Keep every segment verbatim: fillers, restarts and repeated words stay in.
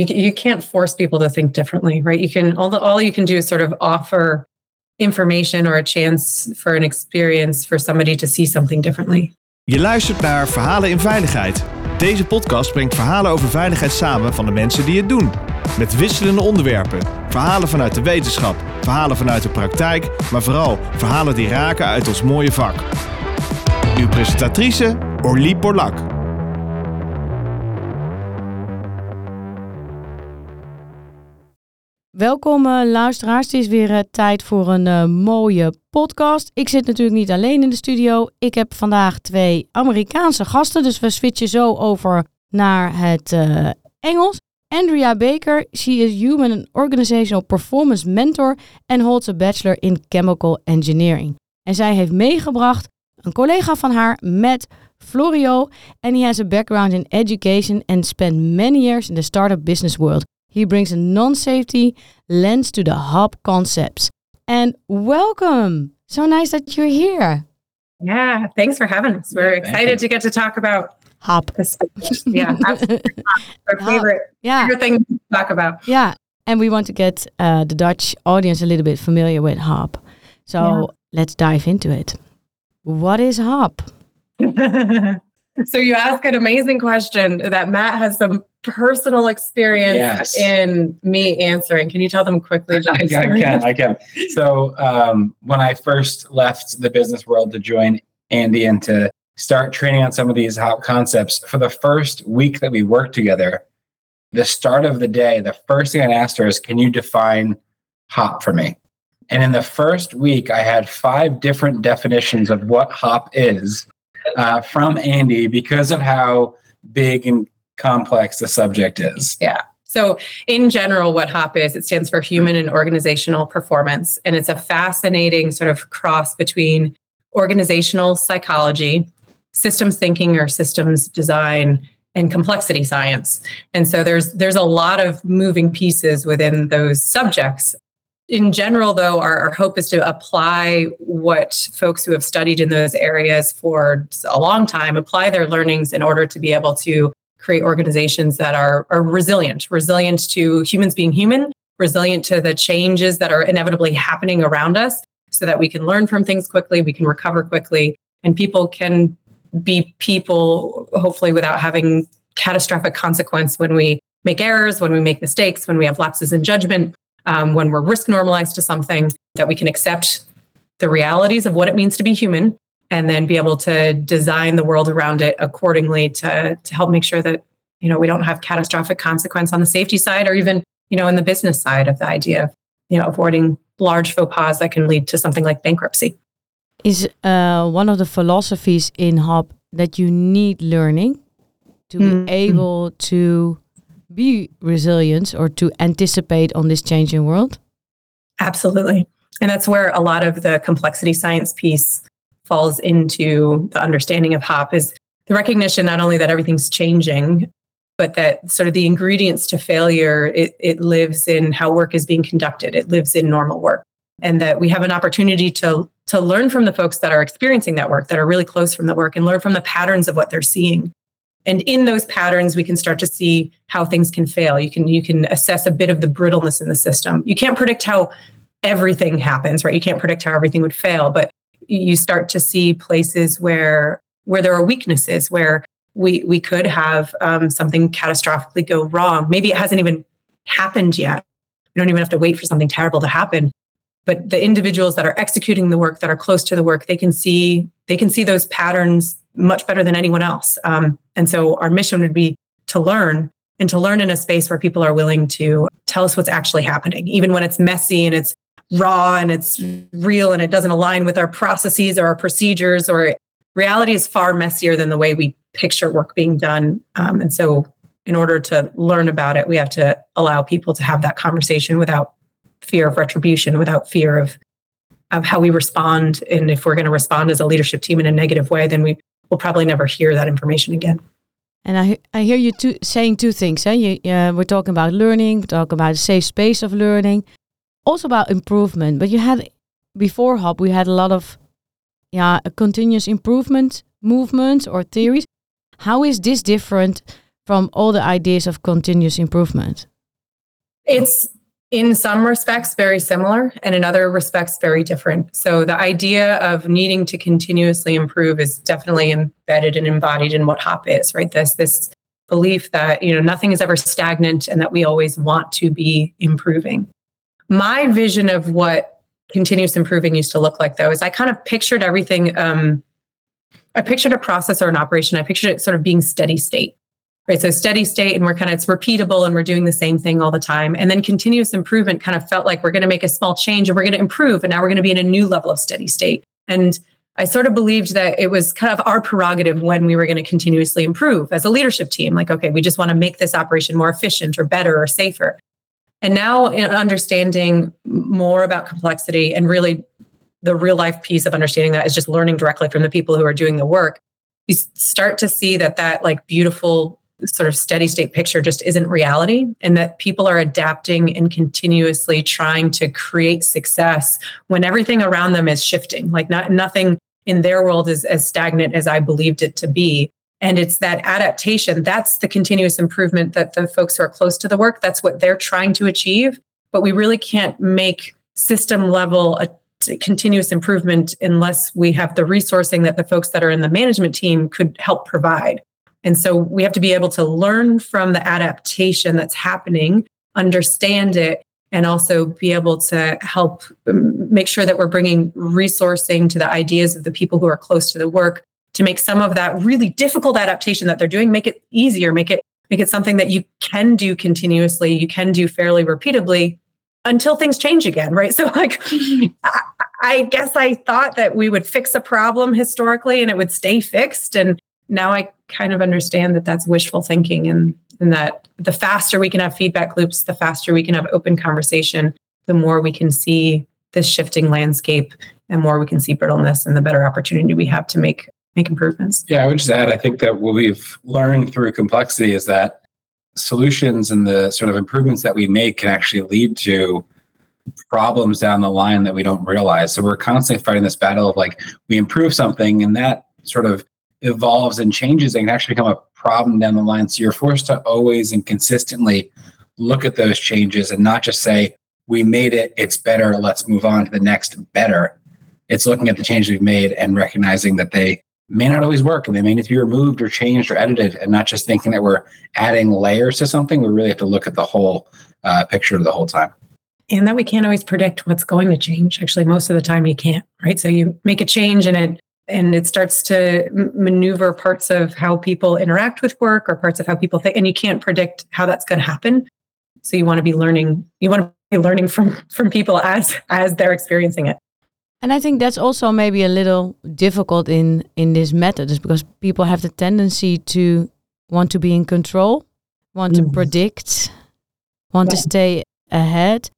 You you can't force people to think differently, right? You can all the, all you can do is sort of offer information or a chance for an experience for somebody to see something differently. Je luistert naar Verhalen in Veiligheid. Deze podcast brengt verhalen over veiligheid samen van de mensen die het doen. Met wisselende onderwerpen. Verhalen vanuit de wetenschap, verhalen vanuit de praktijk, maar vooral verhalen die raken uit ons mooie vak. Uw presentatrice, Orlie Borlaak. Welkom uh, luisteraars, het is weer uh, tijd voor een uh, mooie podcast. Ik zit natuurlijk niet alleen in de studio. Ik heb vandaag twee Amerikaanse gasten, dus we switchen zo over naar het uh, Engels. Andrea Baker, she is Human and Organizational Performance Mentor en holds a Bachelor in Chemical Engineering. En zij heeft meegebracht een collega van haar, Matt Florio, and he has a background in education and spent many years in the startup business world. He brings a non-safety lens to the hub concepts. And welcome. So nice that you're here. Yeah, thanks for having us. We're excited to get to talk about hub. Yeah, absolutely. Our favorite, yeah. favorite thing to talk about. Yeah, and we want to get uh, the Dutch audience a little bit familiar with hub. So yeah. Let's dive into it. What is hub? So you ask an amazing question that Matt has some personal experience yes. in me answering. Can you tell them quickly? John? I can, I can. So um, when I first left the business world to join Andy and to start training on some of these hop concepts, for the first week that we worked together, the start of the day, the first thing I asked her is, can you define hop for me? And in the first week, I had five different definitions of what hop is uh, from Andy because of how big and complex the subject is. Yeah. So in general, what hop is, it stands for Human and Organizational Performance. And it's a fascinating sort of cross between organizational psychology, systems thinking or systems design, and complexity science. And so there's there's a lot of moving pieces within those subjects. In general, though, our, our hope is to apply what folks who have studied in those areas for a long time, apply their learnings in order to be able to create organizations that are, are resilient, resilient to humans being human, resilient to the changes that are inevitably happening around us so that we can learn from things quickly, we can recover quickly, and people can be people, hopefully without having catastrophic consequence when we make errors, when we make mistakes, when we have lapses in judgment, um, when we're risk normalized to something, that we can accept the realities of what it means to be human, and then be able to design the world around it accordingly to, to help make sure that, you know, we don't have catastrophic consequence on the safety side or even, you know, on the business side of the idea of, you know, avoiding large faux pas that can lead to something like bankruptcy. Is uh, one of the philosophies in hub that you need learning to mm-hmm. be able to be resilient or to anticipate on this changing world? Absolutely. And that's where a lot of the complexity science piece falls into the understanding of hop, is the recognition not only that everything's changing, but that sort of the ingredients to failure, it, it lives in how work is being conducted. It lives in normal work. And that we have an opportunity to, to learn from the folks that are experiencing that work, that are really close from the work, and learn from the patterns of what they're seeing. And in those patterns, we can start to see how things can fail. You can, you can assess a bit of the brittleness in the system. You can't predict how everything happens, right? You can't predict how everything would fail, but you start to see places where where there are weaknesses, where we we could have um, something catastrophically go wrong. Maybe it hasn't even happened yet. We don't even have to wait for something terrible to happen. But the individuals that are executing the work, that are close to the work, they can see they can see those patterns much better than anyone else. Um, and so our mission would be to learn, and to learn in a space where people are willing to tell us what's actually happening, even when it's messy and it's raw and it's real and it doesn't align with our processes or our procedures, or reality is far messier than the way we picture work being done. Um, and so in order to learn about it, we have to allow people to have that conversation without fear of retribution, without fear of, of how we respond. And if we're going to respond as a leadership team in a negative way, then we will probably never hear that information again. And I I hear you two, saying two things. Eh? You, uh, we're talking about learning, we're talking about a safe space of learning. Also about improvement, but you had before hub we had a lot of yeah a continuous improvement movements or theories. How is this different from all the ideas of continuous improvement? It's in some respects very similar and in other respects very different. So the idea of needing to continuously improve is definitely embedded and embodied in what H O P is, right? This this belief that, you know, nothing is ever stagnant and that we always want to be improving. My vision of what continuous improving used to look like, though, is I kind of pictured everything. Um, I pictured a process or an operation. I pictured it sort of being steady state. Right. So steady state, and we're kind of, it's repeatable and we're doing the same thing all the time. And then continuous improvement kind of felt like we're going to make a small change and we're going to improve. And now we're going to be in a new level of steady state. And I sort of believed that it was kind of our prerogative when we were going to continuously improve as a leadership team. Like, okay, we just want to make this operation more efficient or better or safer. And now in understanding more about complexity, and really the real life piece of understanding that is just learning directly from the people who are doing the work, you start to see that that like beautiful sort of steady state picture just isn't reality, and that people are adapting and continuously trying to create success when everything around them is shifting. Like not nothing in their world is as stagnant as I believed it to be. And it's that adaptation, that's the continuous improvement that the folks who are close to the work, that's what they're trying to achieve. But we really can't make system level a t- continuous improvement unless we have the resourcing that the folks that are in the management team could help provide. And so we have to be able to learn from the adaptation that's happening, understand it, and also be able to help make sure that we're bringing resourcing to the ideas of the people who are close to the work to make some of that really difficult adaptation that they're doing, make it easier, make it make it something that you can do continuously, you can do fairly repeatably until things change again, right? So like, I, I guess I thought that we would fix a problem historically and it would stay fixed. And now I kind of understand that that's wishful thinking, and, and that the faster we can have feedback loops, the faster we can have open conversation, the more we can see this shifting landscape and more we can see brittleness, and the better opportunity we have to make make improvements. Yeah, I would just add, I think that what we've learned through complexity is that solutions and the sort of improvements that we make can actually lead to problems down the line that we don't realize. So we're constantly fighting this battle of like, we improve something and that sort of evolves and changes and can actually become a problem down the line. So you're forced to always and consistently look at those changes and not just say, we made it, it's better, let's move on to the next better. It's looking at the changes we've made and recognizing that they may not always work and they may need to be removed or changed or edited, and not just thinking that we're adding layers to something. We really have to look at the whole uh, picture the whole time. And that we can't always predict what's going to change. Actually, most of the time you can't, right? So you make a change and it And it starts to maneuver parts of how people interact with work or parts of how people think, and you can't predict how that's going to happen. So you want to be learning, you want to be learning from, from people as, as they're experiencing it. And I think that's also maybe a little difficult in, in this method, is because people have the tendency to want to be in control, want mm. to predict, want yeah. to stay ahead.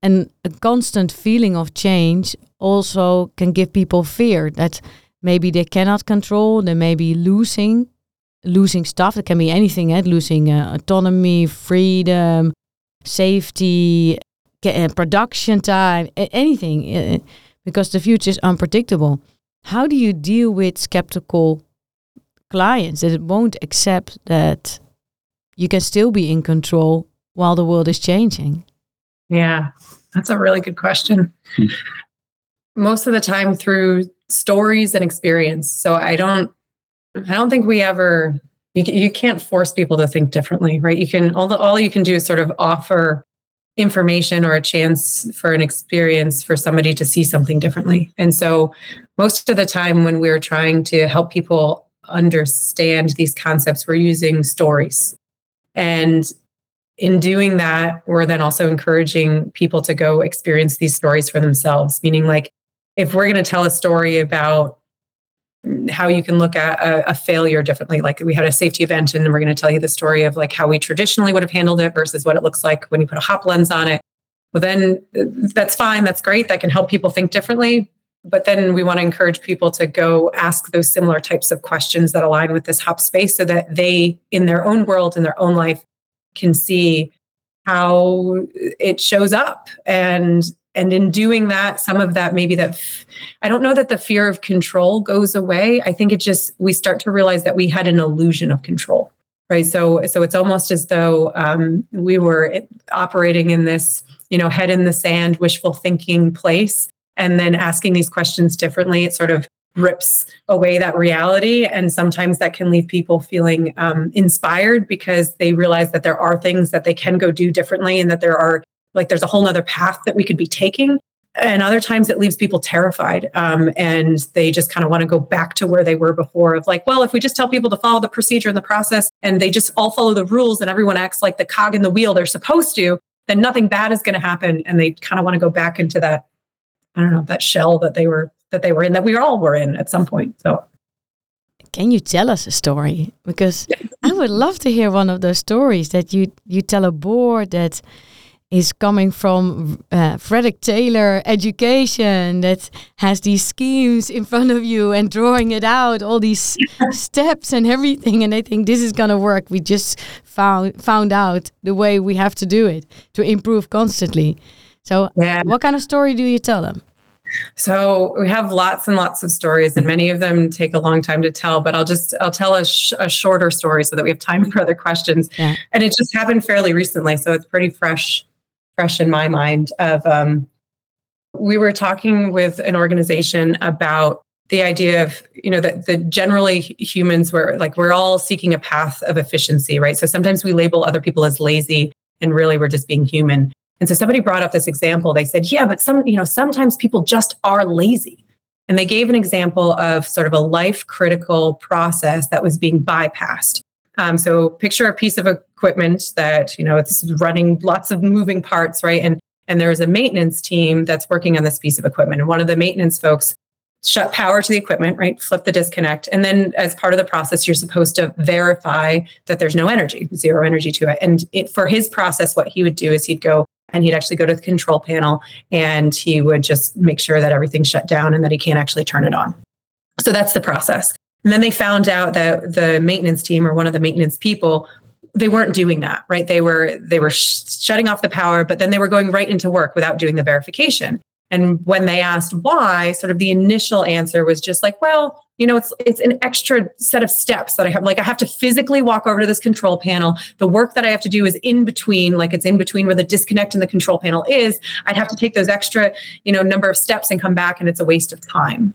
And a constant feeling of change also can give people fear that maybe they cannot control, they may be losing, losing stuff. It can be anything, eh? losing uh, autonomy, freedom, safety, ca- production time, a- anything, uh, because the future is unpredictable. How do you deal with skeptical clients that won't accept that you can still be in control while the world is changing? Yeah, that's a really good question. Most of the time through stories and experience. So I don't, I don't think we ever, you, you can't force people to think differently, right? You can, all, the, all you can do is sort of offer information or a chance for an experience for somebody to see something differently. And so most of the time when we're trying to help people understand these concepts, we're using stories. And in doing that, we're then also encouraging people to go experience these stories for themselves. Meaning, like, if we're going to tell a story about how you can look at a, a failure differently, like we had a safety event and we're going to tell you the story of like how we traditionally would have handled it versus what it looks like when you put a H O P lens on it. Well, then that's fine. That's great. That can help people think differently. But then we want to encourage people to go ask those similar types of questions that align with this H O P space so that they, in their own world, in their own life, can see how it shows up. And and in doing that, some of that, maybe that, I don't know that the fear of control goes away. I think it just, we start to realize that we had an illusion of control. right? So, so it's almost as though um, we were operating in this, you know, head in the sand, wishful thinking place, and then asking these questions differently. It sort of rips away that reality. And sometimes that can leave people feeling um, inspired because they realize that there are things that they can go do differently and that there are, like, there's a whole nother path that we could be taking. And other times it leaves people terrified um, and they just kind of want to go back to where they were before of like, well, if we just tell people to follow the procedure and the process and they just all follow the rules and everyone acts like the cog in the wheel they're supposed to, then nothing bad is going to happen. And they kind of want to go back into that, I don't know, that shell that they were that they were in, that we all were in at some point. So, can you tell us a story? Because I would love to hear one of those stories that you you tell a board that is coming from uh, Frederick Taylor education that has these schemes in front of you and drawing it out, all these steps and everything. And they think this is going to work. We just found found out the way we have to do it to improve constantly. So yeah. What kind of story do you tell them? So we have lots and lots of stories, and many of them take a long time to tell, but I'll just, I'll tell a, sh- a shorter story so that we have time for other questions. Yeah. And it just happened fairly recently. So it's pretty fresh, fresh in my mind of, um, we were talking with an organization about the idea of, you know, that the generally humans were like, we're all seeking a path of efficiency, right? So sometimes we label other people as lazy and really we're just being human. And so somebody brought up this example. They said, yeah, but some, you know, sometimes people just are lazy. And they gave an example of sort of a life critical process that was being bypassed. Um, so picture a piece of equipment that, you know, it's running lots of moving parts, right? And, and there is a maintenance team that's working on this piece of equipment. And one of the maintenance folks shut power to the equipment, right? Flip the disconnect. And then as part of the process, you're supposed to verify that there's no energy, zero energy to it. And it, for his process, what he would do is he'd go and he'd actually go to the control panel and he would just make sure that everything's shut down and that he can't actually turn it on. So that's the process. And then they found out that the maintenance team or one of the maintenance people, they weren't doing that, right? They were they were sh- shutting off the power, but then they were going right into work without doing the verification. And when they asked why, sort of the initial answer was just like, well, you know, it's it's an extra set of steps that I have. Like, I have to physically walk over to this control panel. The work that I have to do is in between, like it's in between where the disconnect and the control panel is. I'd have to take those extra, you know, number of steps and come back, and it's a waste of time.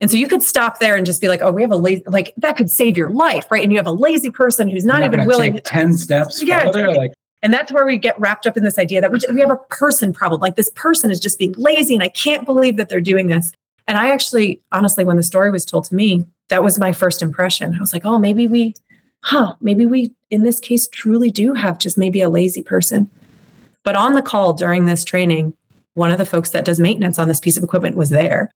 And so you could stop there and just be like, oh, we have a lazy, like that could save your life, right? And you have a lazy person who's not, not even willing to take ten steps. Yeah. Like, and that's where we get wrapped up in this idea that we have a person problem. Like, this person is just being lazy, and I can't believe that they're doing this. And I actually, honestly, when the story was told to me, that was my first impression. I was like, oh, maybe we, huh, maybe we, in this case, truly do have just maybe a lazy person. But on the call during this training, one of the folks that does maintenance on this piece of equipment was there.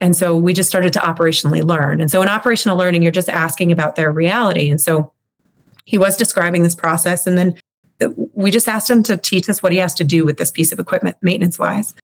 And so we just started to operationally learn. And so in operational learning, you're just asking about their reality. And so he was describing this process. And then we just asked him to teach us what he has to do with this piece of equipment, maintenance-wise.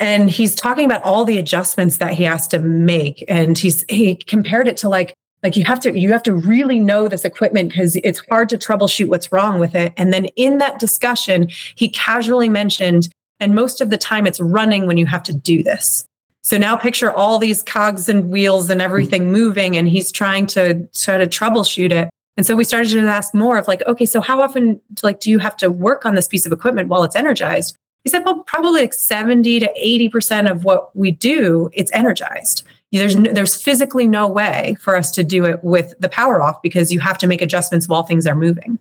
And he's talking about all the adjustments that he has to make. And he's, he compared it to like, like you have to, you have to really know this equipment because it's hard to troubleshoot what's wrong with it. And then in that discussion, he casually mentioned, and most of the time it's running when you have to do this. So now picture all these cogs and wheels and everything moving, and he's trying to try to troubleshoot it. And so we started to ask more of like, okay, so how often, like, do you have to work on this piece of equipment while it's energized? He said, well, probably like seventy to eighty percent of what we do, it's energized. There's no, there's physically no way for us to do it with the power off because you have to make adjustments while things are moving.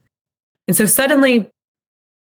And so suddenly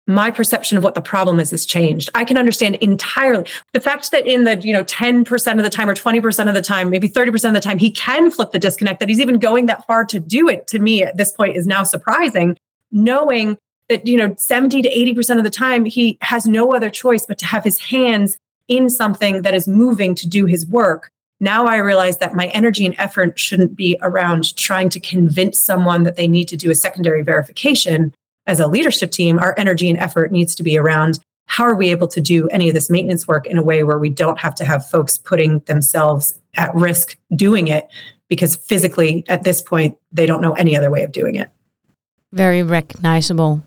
my perception of what the problem is has changed. I can understand entirely the fact that in the, you know, ten percent of the time or twenty percent of the time, maybe thirty percent of the time, he can flip the disconnect, that he's even going that far to do it, to me at this point is now surprising, knowing that, you know, seventy to eighty percent of the time, he has no other choice but to have his hands in something that is moving to do his work. Now I realize that my energy and effort shouldn't be around trying to convince someone that they need to do a secondary verification. As a leadership team, our energy and effort needs to be around how are we able to do any of this maintenance work in a way where we don't have to have folks putting themselves at risk doing it, because physically at this point, they don't know any other way of doing it. Very recognizable.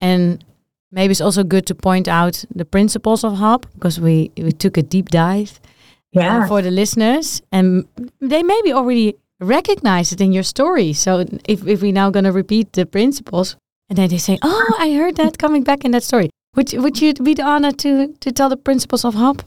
And maybe it's also good to point out the principles of H O P, because we, we took a deep dive yeah. uh, for the listeners. And they maybe already recognize it in your story. So if, if we're now going to repeat the principles, and then they say, oh, I heard that coming back in that story. Would, would you be the honor to, to tell the principles of H O P?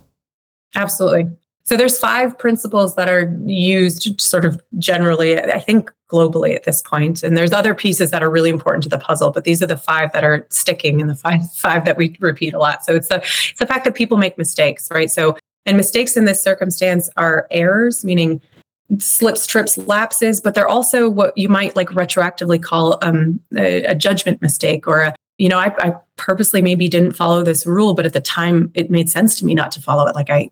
Absolutely. So there's five principles that are used sort of generally, I think globally at this point. And there's other pieces that are really important to the puzzle, but these are the five that are sticking and the five five that we repeat a lot. So it's the, it's the fact that people make mistakes, right? So, and mistakes in this circumstance are errors, meaning slips, trips, lapses, but they're also what you might like retroactively call um, a, a judgment mistake or a, you know, I, I purposely maybe didn't follow this rule, but at the time it made sense to me not to follow it. Like I,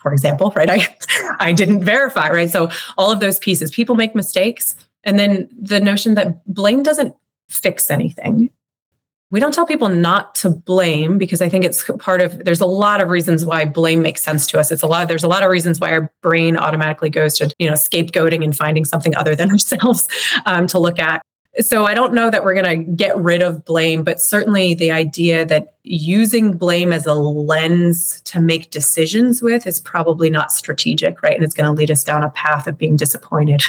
for example, right, I, I didn't verify, right? So all of those pieces, people make mistakes. And then the notion that blame doesn't fix anything. We don't tell people not to blame because I think it's part of, there's a lot of reasons why blame makes sense to us. It's a lot, there's a lot of reasons why our brain automatically goes to, you know, scapegoating and finding something other than ourselves um, to look at. So I don't know that we're going to get rid of blame, but certainly the idea that using blame as a lens to make decisions with is probably not strategic, right? And it's going to lead us down a path of being disappointed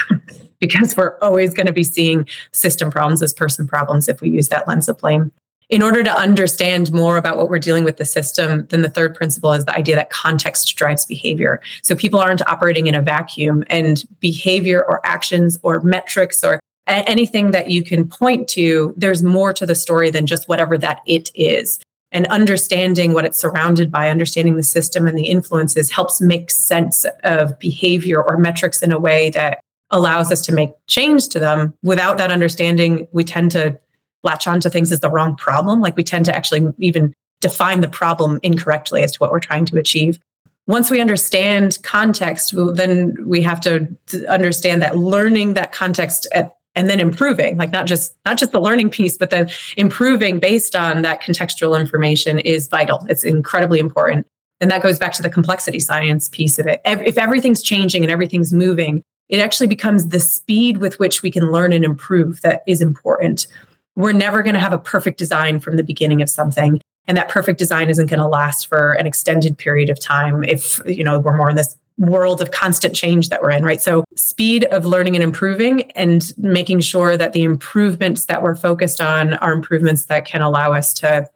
because we're always going to be seeing system problems as person problems if we use that lens of blame. In order to understand more about what we're dealing with the system, then the third principle is the idea that context drives behavior. So people aren't operating in a vacuum, and behavior or actions or metrics or anything that you can point to, there's more to the story than just whatever that it is. And understanding what it's surrounded by, understanding the system and the influences helps make sense of behavior or metrics in a way that allows us to make change to them. Without that understanding, we tend to latch onto things as the wrong problem. Like we tend to actually even define the problem incorrectly as to what we're trying to achieve. Once we understand context, well, then we have to understand that learning that context at and then improving, like not just not just the learning piece, but then improving based on that contextual information is vital. It's incredibly important. And that goes back to the complexity science piece of it. If everything's changing and everything's moving, it actually becomes the speed with which we can learn and improve that is important. We're never going to have a perfect design from the beginning of something. And that perfect design isn't going to last for an extended period of time if, you know, we're more in this world of constant change that we're in, right? So speed of learning and improving and making sure that the improvements that we're focused on are improvements that can allow us to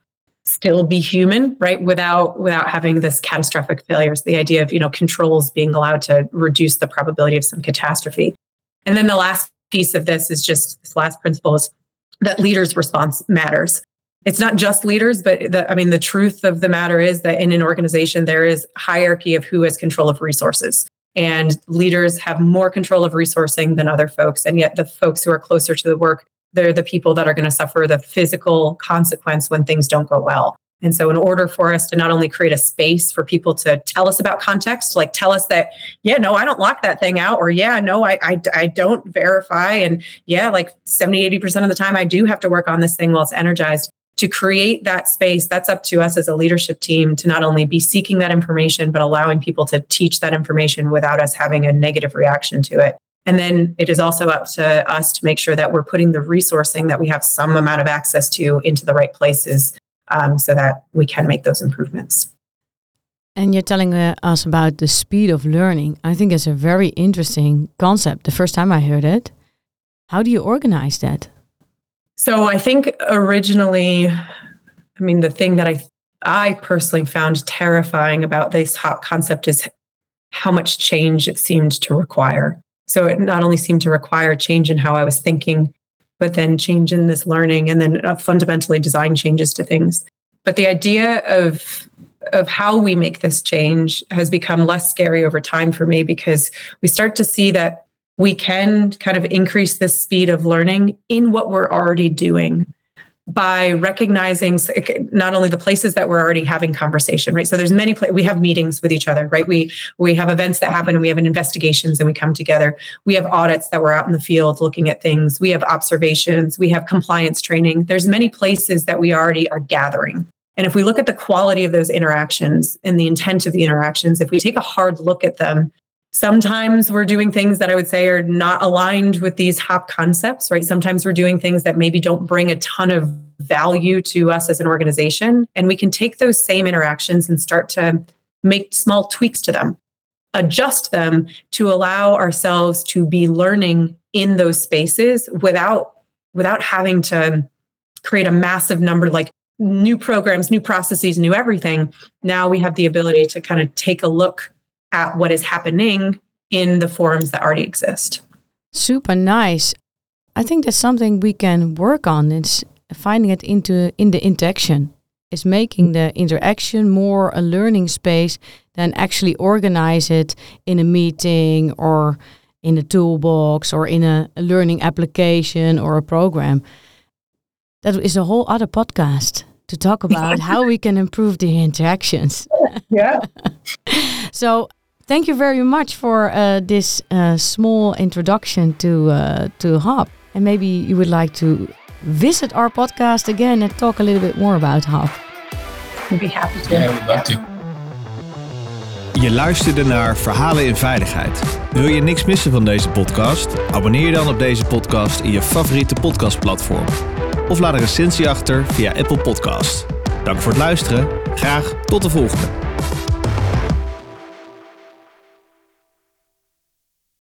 still be human, right? Without without having this catastrophic failures, the idea of, you know, controls being allowed to reduce the probability of some catastrophe. And then the last piece of this is just this last principle is that leaders' response matters. It's not just leaders, but the, I mean, the truth of the matter is that in an organization, there is hierarchy of who has control of resources, and leaders have more control of resourcing than other folks. And yet the folks who are closer to the work, they're the people that are going to suffer the physical consequence when things don't go well. And so in order for us to not only create a space for people to tell us about context, like tell us that, yeah, no, I don't lock that thing out, or yeah, no, I I, I don't verify. And yeah, like seventy, eighty percent of the time I do have to work on this thing while it's energized. To create that space, that's up to us as a leadership team to not only be seeking that information, but allowing people to teach that information without us having a negative reaction to it. And then it is also up to us to make sure that we're putting the resourcing that we have some amount of access to into the right places um, so that we can make those improvements. And you're telling uh, us about the speed of learning. I think it's a very interesting concept. The first time I heard it, how do you organize that? So I think originally, I mean, the thing that I I personally found terrifying about this H O P concept is how much change it seemed to require. So it not only seemed to require change in how I was thinking, but then change in this learning and then fundamentally design changes to things. But the idea of of how we make this change has become less scary over time for me because we start to see that we can kind of increase the speed of learning in what we're already doing by recognizing not only the places that we're already having conversation, right? So there's many places, we have meetings with each other, right? We we have events that happen and we have investigations and we come together. We have audits that we're out in the field looking at things. We have observations. We have compliance training. There's many places that we already are gathering. And if we look at the quality of those interactions and the intent of the interactions, if we take a hard look at them, sometimes we're doing things that I would say are not aligned with these H O P concepts, right? Sometimes we're doing things that maybe don't bring a ton of value to us as an organization. And we can take those same interactions and start to make small tweaks to them. adjust them to allow ourselves to be learning in those spaces without without having to create a massive number, like new programs, new processes, new everything. Now we have the ability to kind of take a look at what is happening in the forums that already exist. Super nice. I think that's something we can work on. It's finding it into in the interaction. It's making the interaction more a learning space than actually organize it in a meeting or in a toolbox or in a learning application or a program. That is a whole other podcast to talk about how we can improve the interactions. Yeah. So thank you very much for uh, this uh, small introduction to uh, to H O P. And maybe you would like to visit our podcast again and talk a little bit more about H O P. We'd be happy to. Yeah, we'd love to. Je luisterde naar Verhalen in Veiligheid. Wil je niks missen van deze podcast? Abonneer je dan op deze podcast in je favoriete podcastplatform. Of laat een recensie achter via Apple Podcast. Dank voor het luisteren. Graag tot de volgende.